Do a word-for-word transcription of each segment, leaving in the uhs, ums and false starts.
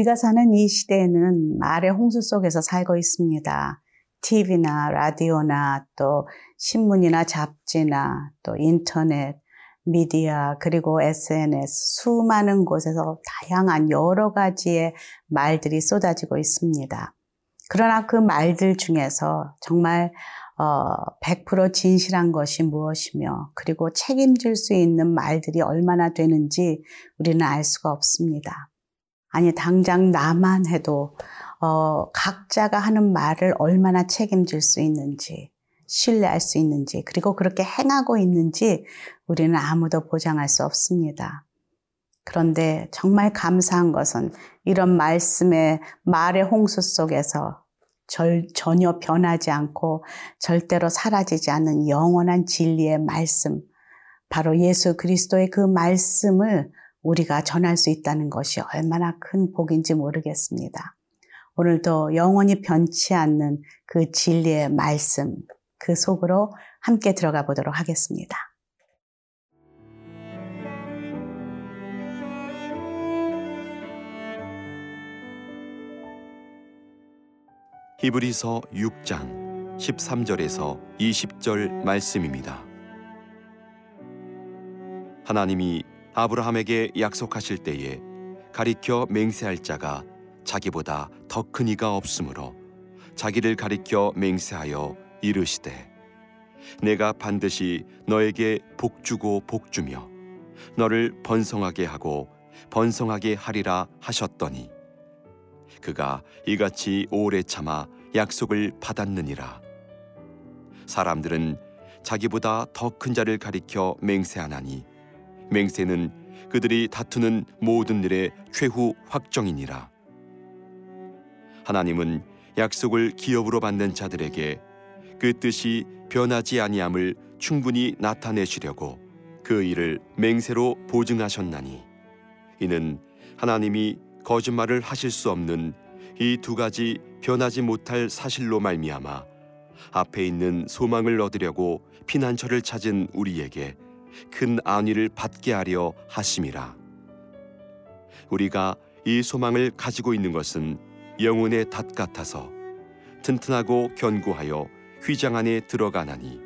우리가 사는 이 시대에는 말의 홍수 속에서 살고 있습니다. 티비나 라디오나 또 신문이나 잡지나 또 인터넷, 미디어 그리고 에스엔에스 수많은 곳에서 다양한 여러 가지의 말들이 쏟아지고 있습니다. 그러나 그 말들 중에서 정말 백 퍼센트 진실한 것이 무엇이며 그리고 책임질 수 있는 말들이 얼마나 되는지 우리는 알 수가 없습니다. 아니 당장 나만 해도 어, 각자가 하는 말을 얼마나 책임질 수 있는지, 신뢰할 수 있는지, 그리고 그렇게 행하고 있는지 우리는 아무도 보장할 수 없습니다. 그런데 정말 감사한 것은 이런 말씀의 말의 홍수 속에서 절, 전혀 변하지 않고 절대로 사라지지 않는 영원한 진리의 말씀, 바로 예수 그리스도의 그 말씀을 우리가 전할 수 있다는 것이 얼마나 큰 복인지 모르겠습니다. 오늘도 영원히 변치 않는 그 진리의 말씀, 그 속으로 함께 들어가 보도록 하겠습니다. 히브리서 육 장 십삼 절에서 이십 절 말씀입니다. 하나님이 아브라함에게 약속하실 때에 가리켜 맹세할 자가 자기보다 더 큰 이가 없으므로 자기를 가리켜 맹세하여 이르시되 내가 반드시 너에게 복주고 복주며 너를 번성하게 하고 번성하게 하리라 하셨더니 그가 이같이 오래 참아 약속을 받았느니라. 사람들은 자기보다 더 큰 자를 가리켜 맹세하나니 맹세는 그들이 다투는 모든 일의 최후 확정이니라. 하나님은 약속을 기업으로 받는 자들에게 그 뜻이 변하지 아니함을 충분히 나타내시려고 그 일을 맹세로 보증하셨나니 이는 하나님이 거짓말을 하실 수 없는 이 두 가지 변하지 못할 사실로 말미암아 앞에 있는 소망을 얻으려고 피난처를 찾은 우리에게 큰 안위를 받게 하려 하심이라. 우리가 이 소망을 가지고 있는 것은 영혼의 닷 같아서 튼튼하고 견고하여 휘장 안에 들어가나니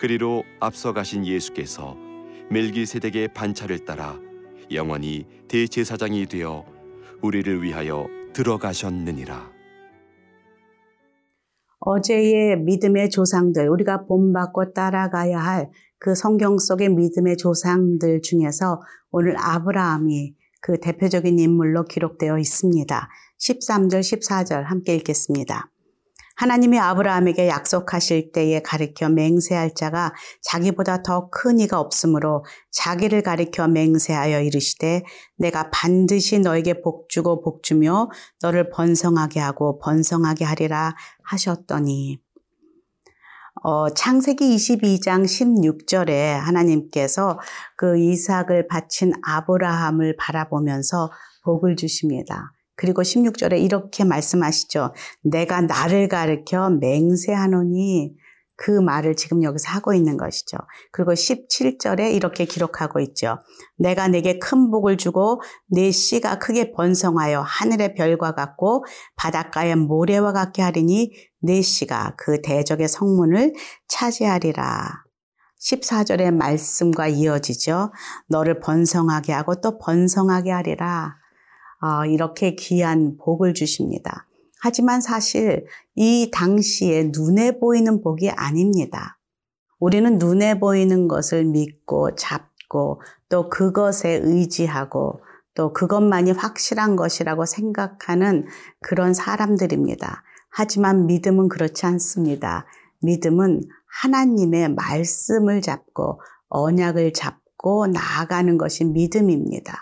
그리로 앞서가신 예수께서 멜기세덱의 반차를 따라 영원히 대제사장이 되어 우리를 위하여 들어가셨느니라. 어제의 믿음의 조상들, 우리가 본받고 따라가야 할 그 성경 속의 믿음의 조상들 중에서 오늘 아브라함이 그 대표적인 인물로 기록되어 있습니다. 십삼 절, 십사 절 함께 읽겠습니다. 하나님이 아브라함에게 약속하실 때에 가리켜 맹세할 자가 자기보다 더 큰 이가 없으므로 자기를 가리켜 맹세하여 이르시되 내가 반드시 너에게 복주고 복주며 너를 번성하게 하고 번성하게 하리라 하셨더니 어, 창세기 이십이 장 십육 절에 하나님께서 그 이삭을 바친 아브라함을 바라보면서 복을 주십니다. 그리고 십육 절에 이렇게 말씀하시죠. 내가 나를 가리켜 맹세하노니 그 말을 지금 여기서 하고 있는 것이죠. 그리고 십칠 절에 이렇게 기록하고 있죠. 내가 네게 큰 복을 주고 네 씨가 크게 번성하여 하늘의 별과 같고 바닷가의 모래와 같게 하리니 네 씨가 그 대적의 성문을 차지하리라. 십사 절의 말씀과 이어지죠. 너를 번성하게 하고 또 번성하게 하리라. 어, 이렇게 귀한 복을 주십니다. 하지만 사실 이 당시에 눈에 보이는 복이 아닙니다. 우리는 눈에 보이는 것을 믿고 잡고 또 그것에 의지하고 또 그것만이 확실한 것이라고 생각하는 그런 사람들입니다. 하지만 믿음은 그렇지 않습니다. 믿음은 하나님의 말씀을 잡고 언약을 잡고 나아가는 것이 믿음입니다.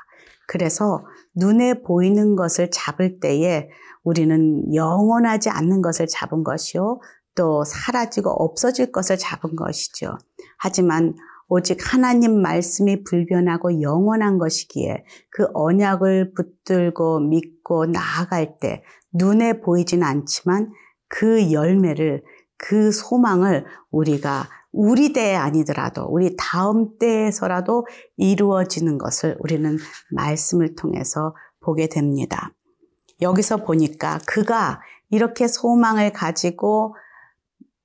그래서 눈에 보이는 것을 잡을 때에 우리는 영원하지 않는 것을 잡은 것이요 또 사라지고 없어질 것을 잡은 것이죠. 하지만 오직 하나님 말씀이 불변하고 영원한 것이기에 그 언약을 붙들고 믿고 나아갈 때 눈에 보이진 않지만 그 열매를, 그 소망을 우리가 우리 때에 아니더라도 우리 다음 때에서라도 이루어지는 것을 우리는 말씀을 통해서 보게 됩니다. 여기서 보니까 그가 이렇게 소망을 가지고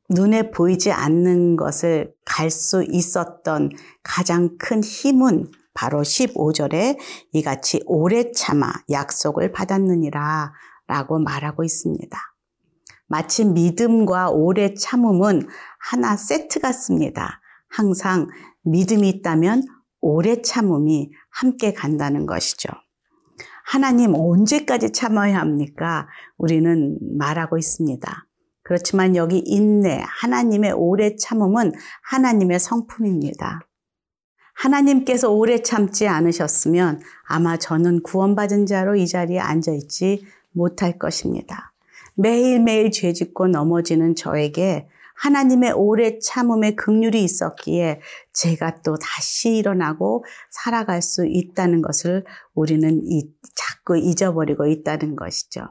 눈에 보이지 않는 것을 갈 수 있었던 가장 큰 힘은 바로 십오 절에 이같이 오래 참아 약속을 받았느니라 라고 말하고 있습니다. 마치 믿음과 오래 참음은 하나 세트 같습니다. 항상 믿음이 있다면 오래 참음이 함께 간다는 것이죠. 하나님, 언제까지 참아야 합니까? 우리는 말하고 있습니다. 그렇지만 여기 인내, 하나님의 오래 참음은 하나님의 성품입니다. 하나님께서 오래 참지 않으셨으면 아마 저는 구원받은 자로 이 자리에 앉아있지 못할 것입니다. 매일매일 죄짓고 넘어지는 저에게 하나님의 오래 참음의 긍휼이 있었기에 제가 또 다시 일어나고 살아갈 수 있다는 것을 우리는 이, 자꾸 잊어버리고 있다는 것이죠.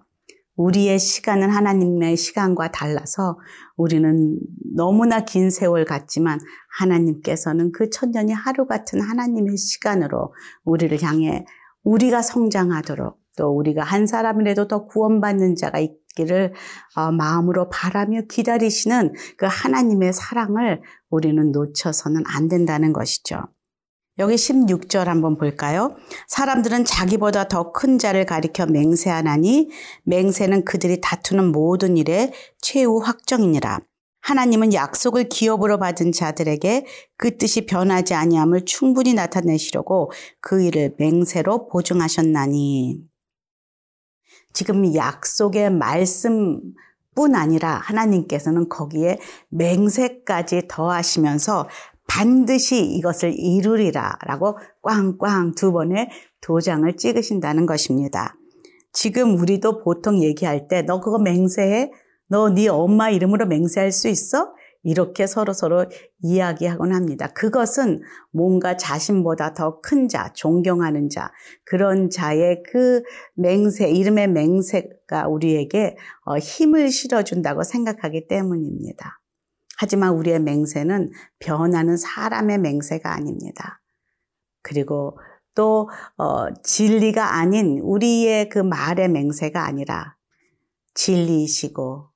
우리의 시간은 하나님의 시간과 달라서 우리는 너무나 긴 세월 같지만 하나님께서는 그 천년이 하루 같은 하나님의 시간으로 우리를 향해 우리가 성장하도록, 또 우리가 한 사람이라도 더 구원받는 자가 있기를 마음으로 바라며 기다리시는 그 하나님의 사랑을 우리는 놓쳐서는 안 된다는 것이죠. 여기 십육 절 한번 볼까요? 사람들은 자기보다 더 큰 자를 가리켜 맹세하나니 맹세는 그들이 다투는 모든 일에 최후 확정이니라. 하나님은 약속을 기업으로 받은 자들에게 그 뜻이 변하지 아니함을 충분히 나타내시려고 그 일을 맹세로 보증하셨나니. 지금 약속의 말씀 뿐 아니라 하나님께서는 거기에 맹세까지 더하시면서 반드시 이것을 이루리라 라고 꽝꽝 두 번의 도장을 찍으신다는 것입니다. 지금 우리도 보통 얘기할 때 너 그거 맹세해? 너 네 엄마 이름으로 맹세할 수 있어? 이렇게 서로서로 이야기하곤 합니다. 그것은 뭔가 자신보다 더 큰 자, 존경하는 자, 그런 자의 그 맹세, 이름의 맹세가 우리에게 힘을 실어준다고 생각하기 때문입니다. 하지만 우리의 맹세는 변하는 사람의 맹세가 아닙니다. 그리고 또 어, 진리가 아닌 우리의 그 말의 맹세가 아니라 진리이시고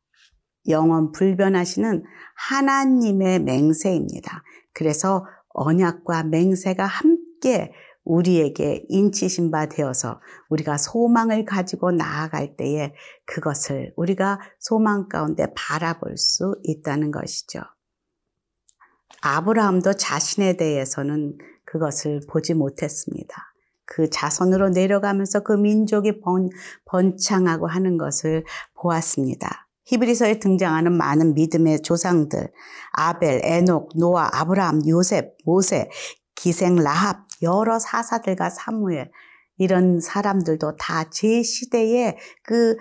영원 불변하시는 하나님의 맹세입니다. 그래서 언약과 맹세가 함께 우리에게 인치신 바 되어서 우리가 소망을 가지고 나아갈 때에 그것을 우리가 소망 가운데 바라볼 수 있다는 것이죠. 아브라함도 자신에 대해서는 그것을 보지 못했습니다. 그 자손으로 내려가면서 그 민족이 번, 번창하고 하는 것을 보았습니다. 히브리서에 등장하는 많은 믿음의 조상들, 아벨, 에녹, 노아, 아브라함, 요셉, 모세, 기생, 라합, 여러 사사들과 사무엘, 이런 사람들도 다 제 시대에 그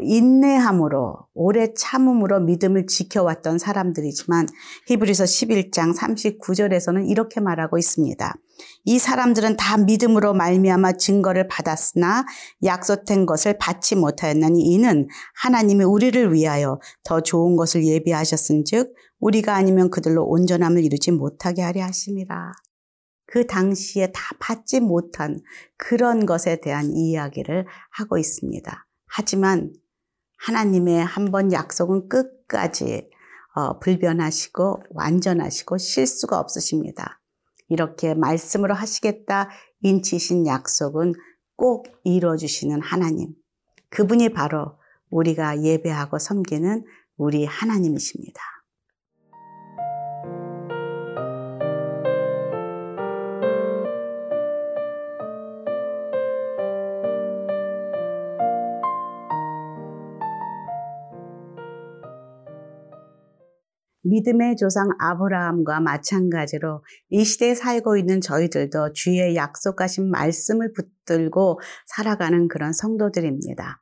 인내함으로, 오래 참음으로 믿음을 지켜왔던 사람들이지만 히브리서 십일 장 삼십구 절에서는 이렇게 말하고 있습니다. 이 사람들은 다 믿음으로 말미암아 증거를 받았으나 약속된 것을 받지 못하였나니 이는 하나님이 우리를 위하여 더 좋은 것을 예비하셨은즉 우리가 아니면 그들로 온전함을 이루지 못하게 하려 하심이라. 그 당시에 다 받지 못한 그런 것에 대한 이야기를 하고 있습니다. 하지만 하나님의 한 번 약속은 끝까지 불변하시고 완전하시고 실수가 없으십니다. 이렇게 말씀으로 하시겠다 인치신 약속은 꼭 이루어주시는 하나님. 그분이 바로 우리가 예배하고 섬기는 우리 하나님이십니다. 믿음의 조상 아브라함과 마찬가지로 이 시대에 살고 있는 저희들도 주의 약속하신 말씀을 붙들고 살아가는 그런 성도들입니다.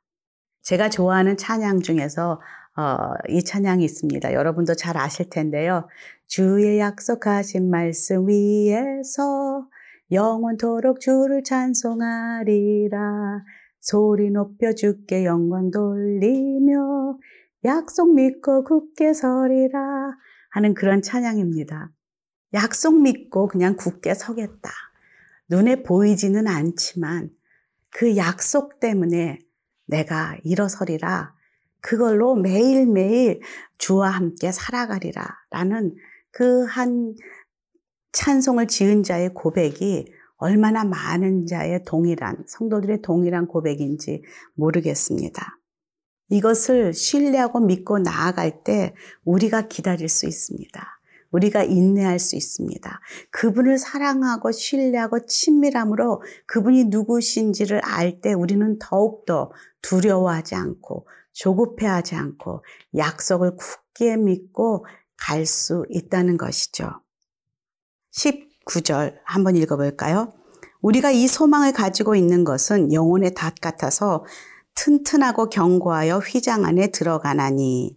제가 좋아하는 찬양 중에서 어, 이 찬양이 있습니다. 여러분도 잘 아실 텐데요. 주의 약속하신 말씀 위에서 영원토록 주를 찬송하리라. 소리 높여 주께 영광 돌리며 약속 믿고 굳게 서리라 하는 그런 찬양입니다. 약속 믿고 그냥 굳게 서겠다. 눈에 보이지는 않지만 그 약속 때문에 내가 일어서리라, 그걸로 매일매일 주와 함께 살아가리라 라는 그 한 찬송을 지은 자의 고백이 얼마나 많은 자의 동일한, 성도들의 동일한 고백인지 모르겠습니다. 이것을 신뢰하고 믿고 나아갈 때 우리가 기다릴 수 있습니다. 우리가 인내할 수 있습니다. 그분을 사랑하고 신뢰하고 친밀함으로 그분이 누구신지를 알 때 우리는 더욱더 두려워하지 않고 조급해하지 않고 약속을 굳게 믿고 갈 수 있다는 것이죠. 십구 절 한번 읽어볼까요? 우리가 이 소망을 가지고 있는 것은 영혼의 닷 같아서 튼튼하고 견고하여 휘장 안에 들어가나니,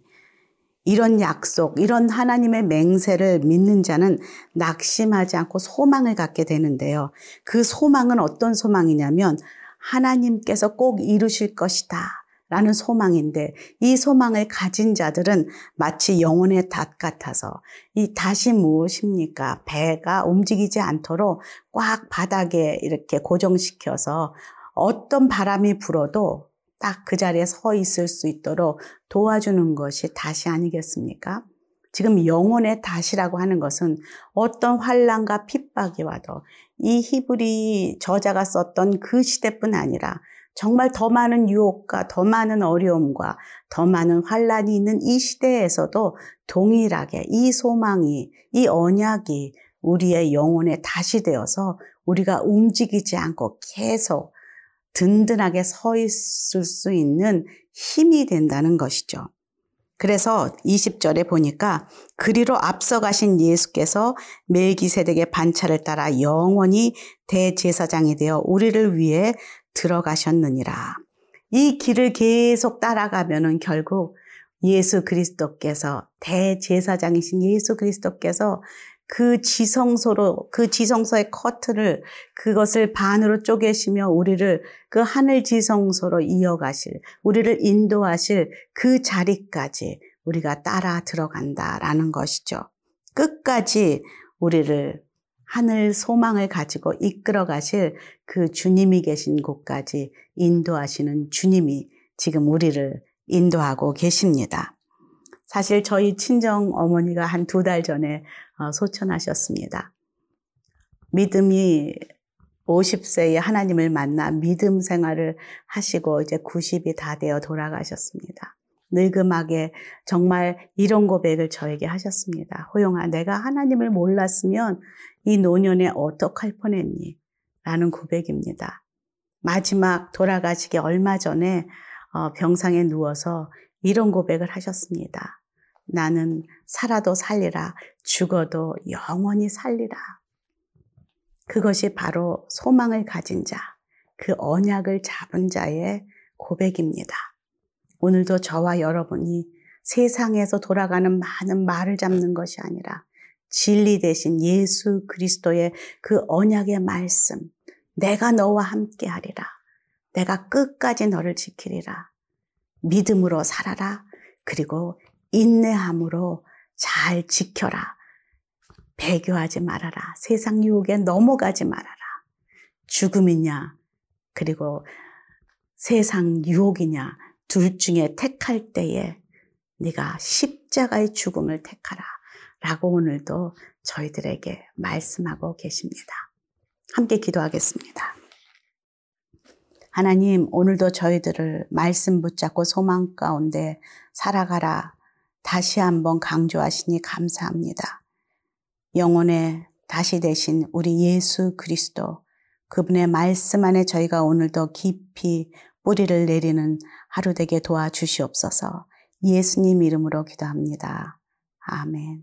이런 약속, 이런 하나님의 맹세를 믿는 자는 낙심하지 않고 소망을 갖게 되는데요. 그 소망은 어떤 소망이냐면 하나님께서 꼭 이루실 것이다 라는 소망인데, 이 소망을 가진 자들은 마치 영혼의 닷 같아서, 이 닷이 무엇입니까? 배가 움직이지 않도록 꽉 바닥에 이렇게 고정시켜서 어떤 바람이 불어도 딱 그 자리에 서 있을 수 있도록 도와주는 것이 닷이 아니겠습니까? 지금 영혼의 닷이라고 하는 것은 어떤 환난과 핍박이 와도, 이 히브리 저자가 썼던 그 시대뿐 아니라 정말 더 많은 유혹과 더 많은 어려움과 더 많은 환난이 있는 이 시대에서도 동일하게 이 소망이, 이 언약이 우리의 영혼의 닷이 되어서 우리가 움직이지 않고 계속 든든하게 서 있을 수 있는 힘이 된다는 것이죠. 그래서 이십 절에 보니까 그리로 앞서가신 예수께서 멜기세덱의 반차를 따라 영원히 대제사장이 되어 우리를 위해 들어가셨느니라. 이 길을 계속 따라가면은 결국 예수 그리스도께서, 대제사장이신 예수 그리스도께서 그 지성소로, 그 지성소의 커튼을, 그것을 반으로 쪼개시며 우리를 그 하늘 지성소로 이어가실, 우리를 인도하실 그 자리까지 우리가 따라 들어간다라는 것이죠. 끝까지 우리를 하늘 소망을 가지고 이끌어 가실 그 주님이 계신 곳까지 인도하시는 주님이 지금 우리를 인도하고 계십니다. 사실 저희 친정 어머니가 한 두 달 전에 소천하셨습니다. 믿음이 오십 세에 하나님을 만나 믿음 생활을 하시고 이제 구십이 다 되어 돌아가셨습니다. 늙음하게 정말 이런 고백을 저에게 하셨습니다. 호영아, 내가 하나님을 몰랐으면 이 노년에 어떡할 뻔했니? 라는 고백입니다. 마지막 돌아가시기 얼마 전에 병상에 누워서 이런 고백을 하셨습니다. 나는 살아도 살리라, 죽어도 영원히 살리라. 그것이 바로 소망을 가진 자, 그 언약을 잡은 자의 고백입니다. 오늘도 저와 여러분이 세상에서 돌아가는 많은 말을 잡는 것이 아니라 진리 되신 예수 그리스도의 그 언약의 말씀, 내가 너와 함께 하리라, 내가 끝까지 너를 지키리라, 믿음으로 살아라, 그리고 인내함으로 잘 지켜라, 배교하지 말아라, 세상 유혹에 넘어가지 말아라, 죽음이냐 그리고 세상 유혹이냐 둘 중에 택할 때에 네가 십자가의 죽음을 택하라 라고 오늘도 저희들에게 말씀하고 계십니다. 함께 기도하겠습니다. 하나님, 오늘도 저희들을 말씀 붙잡고 소망 가운데 살아가라 다시 한번 강조하시니 감사합니다. 영혼의 다시 되신 우리 예수 그리스도, 그분의 말씀 안에 저희가 오늘도 깊이 뿌리를 내리는 하루 되게 도와주시옵소서. 예수님 이름으로 기도합니다. 아멘.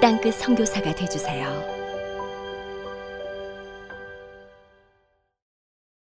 땅끝 선교사가 되어주세요.